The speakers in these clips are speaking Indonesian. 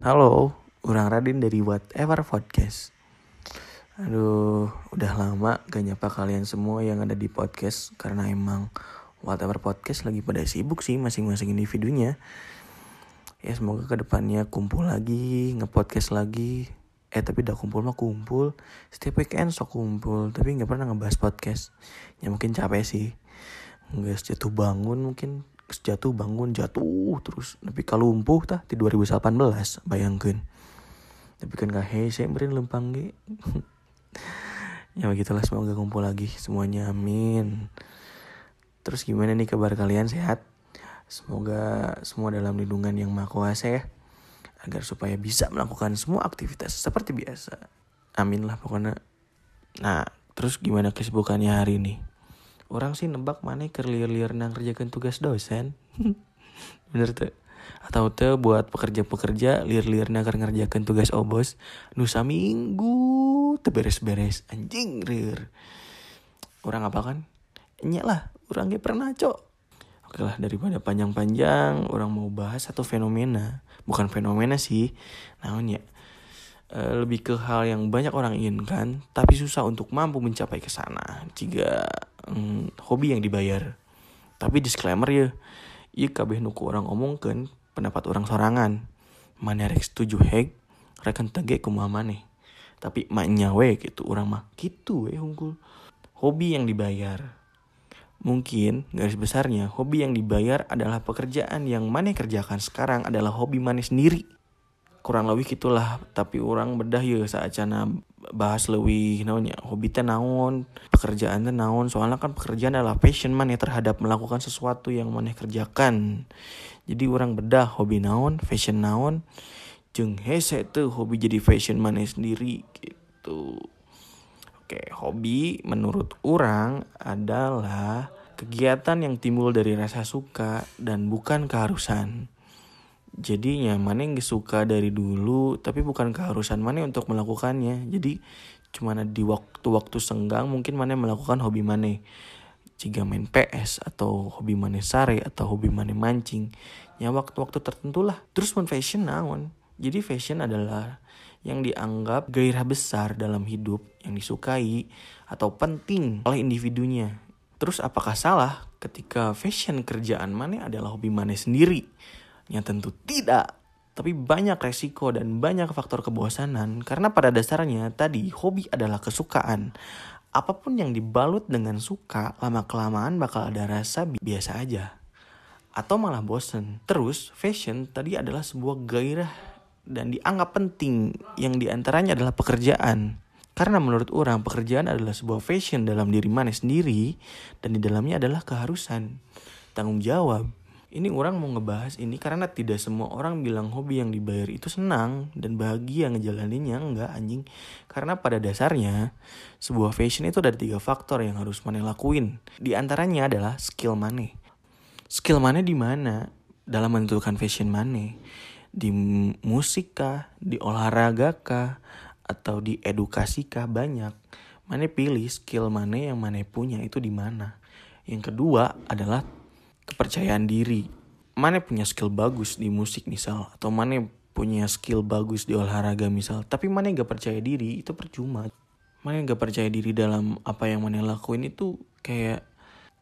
Halo, Urang Radin dari Whatever Podcast. Aduh, udah lama gak nyapa kalian semua yang ada di podcast. Karena emang Whatever Podcast lagi pada sibuk sih masing-masing individunya. Ya semoga kedepannya kumpul lagi, nge-podcast lagi. Tapi udah kumpul mah kumpul. Setiap weekend sok kumpul, tapi gak pernah ngebahas podcast. Ya mungkin capek sih. Gak sejatuh bangun mungkin. Jatuh bangun jatuh terus tapi kalau lumpuh tah di 2018 bayangkeun tapi kan ka hese meureun lempang ge. Ya begitulah, semoga kumpul lagi semuanya, amin. Terus gimana nih kabar kalian, sehat? Semoga semua dalam lindungan Yang Maha Kuasa ya, agar supaya bisa melakukan semua aktivitas seperti biasa, amin lah pokoknya. Nah terus gimana kesibukannya hari ini? Orang sih nebak mana kerlier-lier nang kerjakan tugas dosen. Bener tuh. Atau tuh buat pekerja-pekerja lier-lier nang ngerjakan tugas obos. Nusa minggu teberes-beres anjing rir. Orang apa kan? Enyak lah. Orang gak pernah cok. Oke lah, daripada panjang-panjang. Orang mau bahas satu fenomena. Bukan fenomena sih. Namun ya. Lebih ke hal yang banyak orang inginkan tapi susah untuk mampu mencapai ke sana jika hobi yang dibayar. Tapi disclaimer ya, ieu kabeh nu ku urang omongkeun pendapat urang sorangan. Mane rek setuju heg, rekan tege kumaha maneh. Tapi maknya we gitu, urang mah kitu we hungkul. Hobi yang dibayar. Mungkin garis besarnya hobi yang dibayar adalah pekerjaan yang maneh kerjakan sekarang adalah hobi maneh sendiri. Kurang lebih gitulah, tapi orang bedah ya saacana bahas leuwih naonnya, hobi teh naon, pekerjaan teh naon. Soalnya kan pekerjaan adalah passion maneh terhadap melakukan sesuatu yang maneh kerjakan. Jadi orang bedah hobi naon, fashion naon, jeung hese teu hobi jadi fashion maneh sendiri gitu. Oke, hobi menurut orang adalah kegiatan yang timbul dari rasa suka dan bukan keharusan. Jadinya mana yang suka dari dulu tapi bukan keharusan mana untuk melakukannya. Jadi cuma di waktu-waktu senggang mungkin mana melakukan hobi mana. Jika main PS atau hobi mana sare atau hobi mana mancing. Ya waktu-waktu tertentu lah. Terus men fashion naon. Jadi fashion adalah yang dianggap gairah besar dalam hidup yang disukai atau penting oleh individunya. Terus apakah salah ketika fashion kerjaan mana adalah hobi mana sendiri? Ya tentu tidak, tapi banyak resiko dan banyak faktor kebosanan karena pada dasarnya tadi hobi adalah kesukaan. Apapun yang dibalut dengan suka, lama-kelamaan bakal ada rasa biasa aja. Atau malah bosen. Terus fashion tadi adalah sebuah gairah dan dianggap penting yang diantaranya adalah pekerjaan. Karena menurut orang pekerjaan adalah sebuah fashion dalam diri mana sendiri dan di dalamnya adalah keharusan, tanggung jawab. Ini orang mau ngebahas ini karena tidak semua orang bilang hobi yang dibayar itu senang dan bahagia ngejalaninnya, enggak anjing. Karena pada dasarnya sebuah fashion itu ada 3 faktor yang harus maneh lakuin. Di antaranya adalah skill maneh. Skill maneh di mana dalam menentukan fashion maneh? Di musik kah, di olahraga kah, atau di edukasi kah? Banyak. Maneh pilih skill maneh yang maneh punya itu di mana. Yang kedua adalah kepercayaan diri. Mana punya skill bagus di musik misal, atau mana punya skill bagus di olahraga misal, tapi mana gak percaya diri, itu percuma. Mana gak percaya diri dalam apa yang mana lakuin itu kayak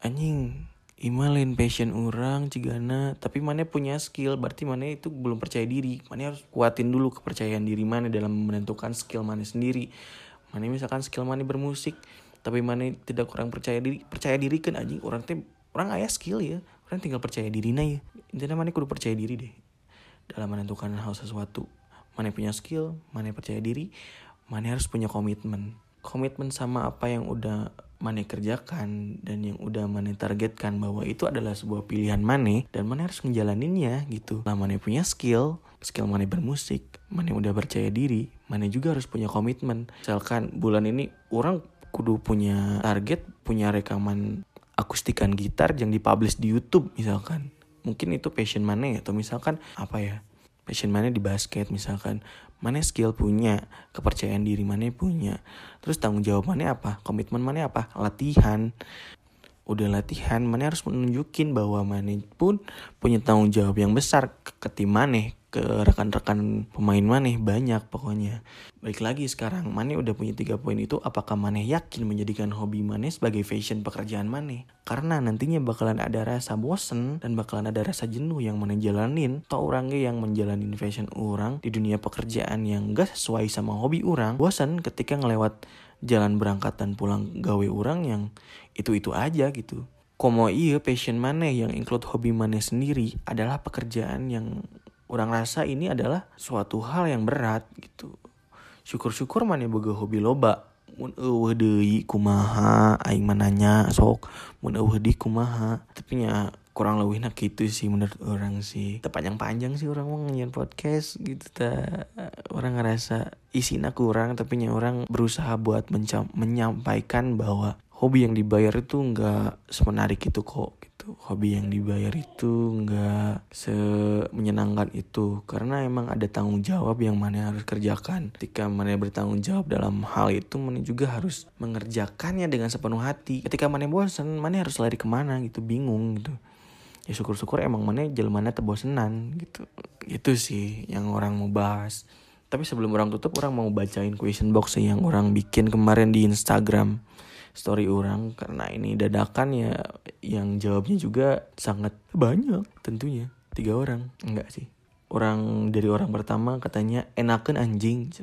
anjing, imalin passion orang cigana, tapi mana punya skill berarti mana itu belum percaya diri. Mana harus kuatin dulu kepercayaan diri mana dalam menentukan skill mana sendiri. Mana misalkan skill mana bermusik, tapi mana tidak kurang percaya diri kan anjing, orang aya skill ya. Orang tinggal percaya dirina ya. Intinya mana kudu percaya diri deh. Dalam menentukan hal sesuatu. Mana punya skill, mana percaya diri, mana harus punya komitmen. Komitmen sama apa yang udah mana kerjakan dan yang udah mana targetkan bahwa itu adalah sebuah pilihan mana dan mana harus ngejalaninnya gitu. Lah mana punya skill mana bermusik, mana udah percaya diri, mana juga harus punya komitmen. Misalkan bulan ini orang kudu punya target, punya rekaman akustikan gitar yang dipublish di YouTube misalkan. Mungkin itu passion mana ya. Atau misalkan apa ya, passion mana di basket misalkan. Mana skill punya, kepercayaan diri mana punya. Terus tanggung jawab mana apa, komitmen mana apa, latihan. Udah latihan mana harus menunjukin bahwa mana pun punya tanggung jawab yang besar. Ketim mana ke rekan-rekan pemain Mane banyak pokoknya. Balik lagi sekarang, Mane udah punya 3 poin itu, apakah Mane yakin menjadikan hobi Mane sebagai fashion pekerjaan Mane? Karena nantinya bakalan ada rasa bosen dan bakalan ada rasa jenuh yang Mane jalanin. Toh orangnya yang menjalanin fashion orang di dunia pekerjaan yang gak sesuai sama hobi orang, bosen ketika ngelewat jalan berangkat dan pulang gawe orang yang itu-itu aja gitu. Komo iya passion Mane yang include hobi Mane sendiri adalah pekerjaan yang orang rasa ini adalah suatu hal yang berat gitu. Syukur-syukur Mane boga hobi loba. Mun eueuh deui kumaha aing mah nanya sok. Mun eueuh deui kumaha. Tapi nya kurang leuwihna kitu sih menurut orang sih. Tepanjang-panjang sih orang mah nyian podcast gitu ta. Orang ngerasa isina kurang tapi nya orang berusaha buat menyampaikan bahwa hobi yang dibayar itu nggak semenarik itu kok gitu. Hobi yang dibayar itu nggak semenyenangkan itu. Karena emang ada tanggung jawab yang Mane harus kerjakan. Ketika Mane bertanggung jawab dalam hal itu, Mane juga harus mengerjakannya dengan sepenuh hati. Ketika Mane bosan, Mane harus lari kemana gitu, bingung gitu. Ya syukur-syukur emang Mane jelmana tebosenan gitu. Itu sih yang orang mau bahas. Tapi sebelum orang tutup, orang mau bacain question box yang orang bikin kemarin di Instagram story orang, karena ini dadakan ya, yang jawabnya juga sangat banyak tentunya. 3 orang, enggak sih. Orang dari orang pertama katanya enakeun anjing.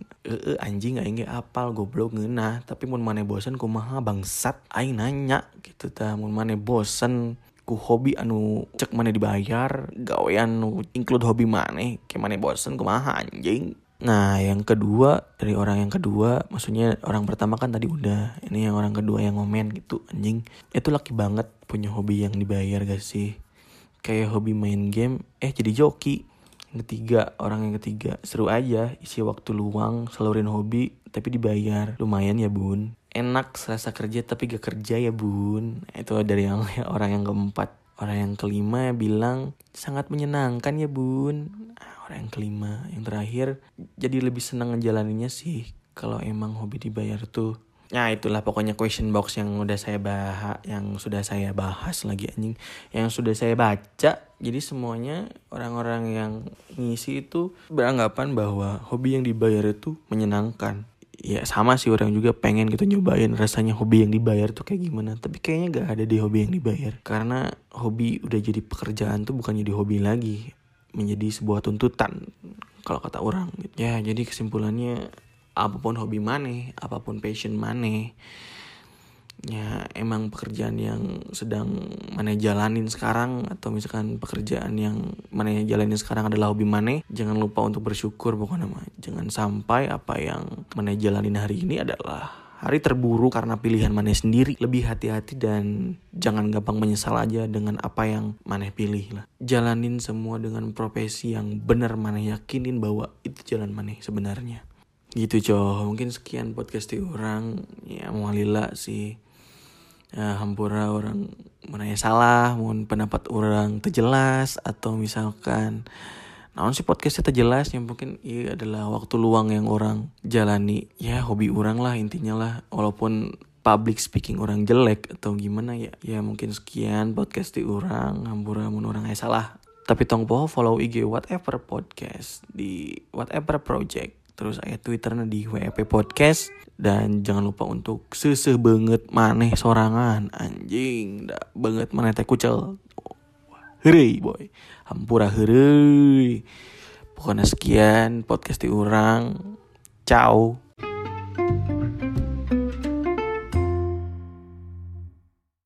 Anjing aing ge apal goblok ngeunah, tapi mun Mane bosen kumaha bangsat aing nanya gitu tah. Mun Mane bosen ku hobi anu cek Mane dibayar, gawean anu include hobi Mane, ke Mane bosen kumaha anjing. Nah yang kedua, dari orang yang kedua, maksudnya orang pertama kan tadi udah, ini yang orang kedua yang ngomen gitu, anjing. Itu laki banget punya hobi yang dibayar gak sih? Kayak hobi main game, jadi joki. Orang yang ketiga, seru aja isi waktu luang, seluruhin hobi tapi dibayar, lumayan ya bun. Enak serasa kerja tapi gak kerja ya bun. Itu dari orang yang keempat. Orang yang kelima bilang sangat menyenangkan ya bun. Orang yang kelima, yang terakhir, jadi lebih senang ngejalaninnya sih kalau emang hobi dibayar tuh. Nah itulah pokoknya question box yang sudah saya baca. Jadi semuanya orang-orang yang ngisi itu beranggapan bahwa hobi yang dibayar itu menyenangkan. Ya sama sih, orang juga pengen gitu nyobain rasanya hobi yang dibayar tuh kayak gimana. Tapi kayaknya gak ada di hobi yang dibayar. Karena hobi udah jadi pekerjaan tuh bukan jadi hobi lagi. Menjadi sebuah tuntutan kalau kata orang gitu. Ya jadi kesimpulannya, apapun hobi Mane, apapun passion Mane, ya emang pekerjaan yang sedang Mane jalanin sekarang, atau misalkan pekerjaan yang Mane jalanin sekarang adalah hobi Mane, jangan lupa untuk bersyukur pokoknya. Jangan sampai apa yang Mane jalanin hari ini adalah hari terburuk karena pilihan Mane sendiri. Lebih hati-hati dan jangan gampang menyesal aja dengan apa yang Mane pilih lah. Jalanin semua dengan profesi yang benar Mane yakinin bahwa itu jalan Mane sebenarnya. Gitu coy, mungkin sekian podcast di orang. Ya mualila sih. Ya, hampura orang menanya salah, mohon pendapat orang terjelas, atau misalkan namun si podcastnya terjelas, yang mungkin iya adalah waktu luang yang orang jalani. Ya hobi orang lah intinya lah. Walaupun public speaking orang jelek atau gimana ya. Ya mungkin sekian podcast di orang. Hampura mun orang aya salah. Tapi tong poho follow IG whatever podcast di whatever project. Terus aya Twitternya di WEP podcast. Dan jangan lupa untuk seuseuh banget maneh sorangan. Anjing, dak banget maneh teh kucel. Hurry boy, hampura hurry. Pokoknya sekian podcast di orang. Ciao.